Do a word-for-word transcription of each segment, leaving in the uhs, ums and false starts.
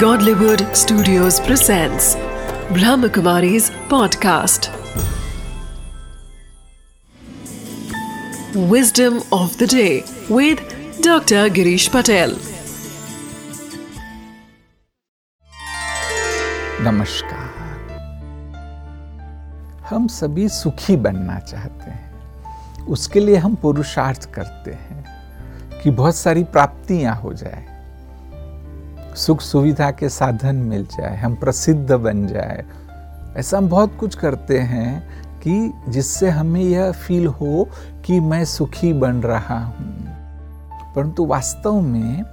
Godlywood Studios presents Brahma Kumari's podcast Wisdom of the Day with Doctor Girish Patel। नमस्कार। हम सभी सुखी बनना चाहते हैं, उसके लिए हम पुरुषार्थ करते हैं कि बहुत सारी प्राप्तियां हो जाए, सुख सुविधा के साधन मिल जाए, हम प्रसिद्ध बन जाए। ऐसा हम बहुत कुछ करते हैं कि जिससे हमें यह फील हो कि मैं सुखी बन रहा हूँ, परंतु वास्तव में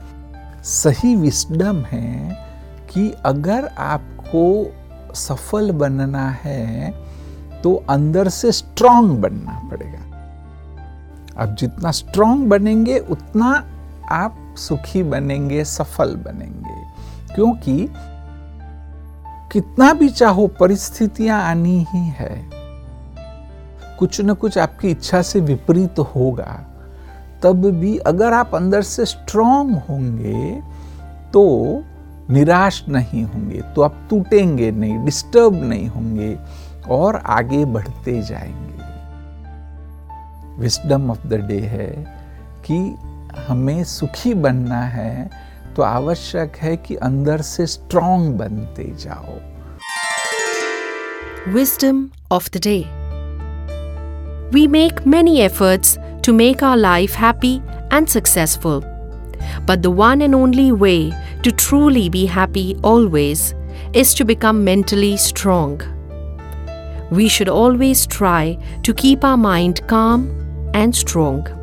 सही विस्डम है कि अगर आपको सफल बनना है तो अंदर से स्ट्रांग बनना पड़ेगा। आप जितना स्ट्रांग बनेंगे उतना आप सुखी बनेंगे, सफल बनेंगे, क्योंकि कितना भी चाहो परिस्थितियां आनी ही है, कुछ न कुछ आपकी इच्छा से विपरीत होगा। तब भी अगर आप अंदर से स्ट्रांग होंगे तो निराश नहीं होंगे, तो आप टूटेंगे नहीं, डिस्टर्ब नहीं होंगे और आगे बढ़ते जाएंगे। विस्डम ऑफ द डे है कि हमें सुखी बनना है तो आवश्यक है कि अंदर से स्ट्रॉन्ग बनते जाओ। Wisdom of the day. We make many efforts to make our life happy and successful. But the one and only way to truly be happy always is to become mentally strong. We should always try to keep our mind calm and strong.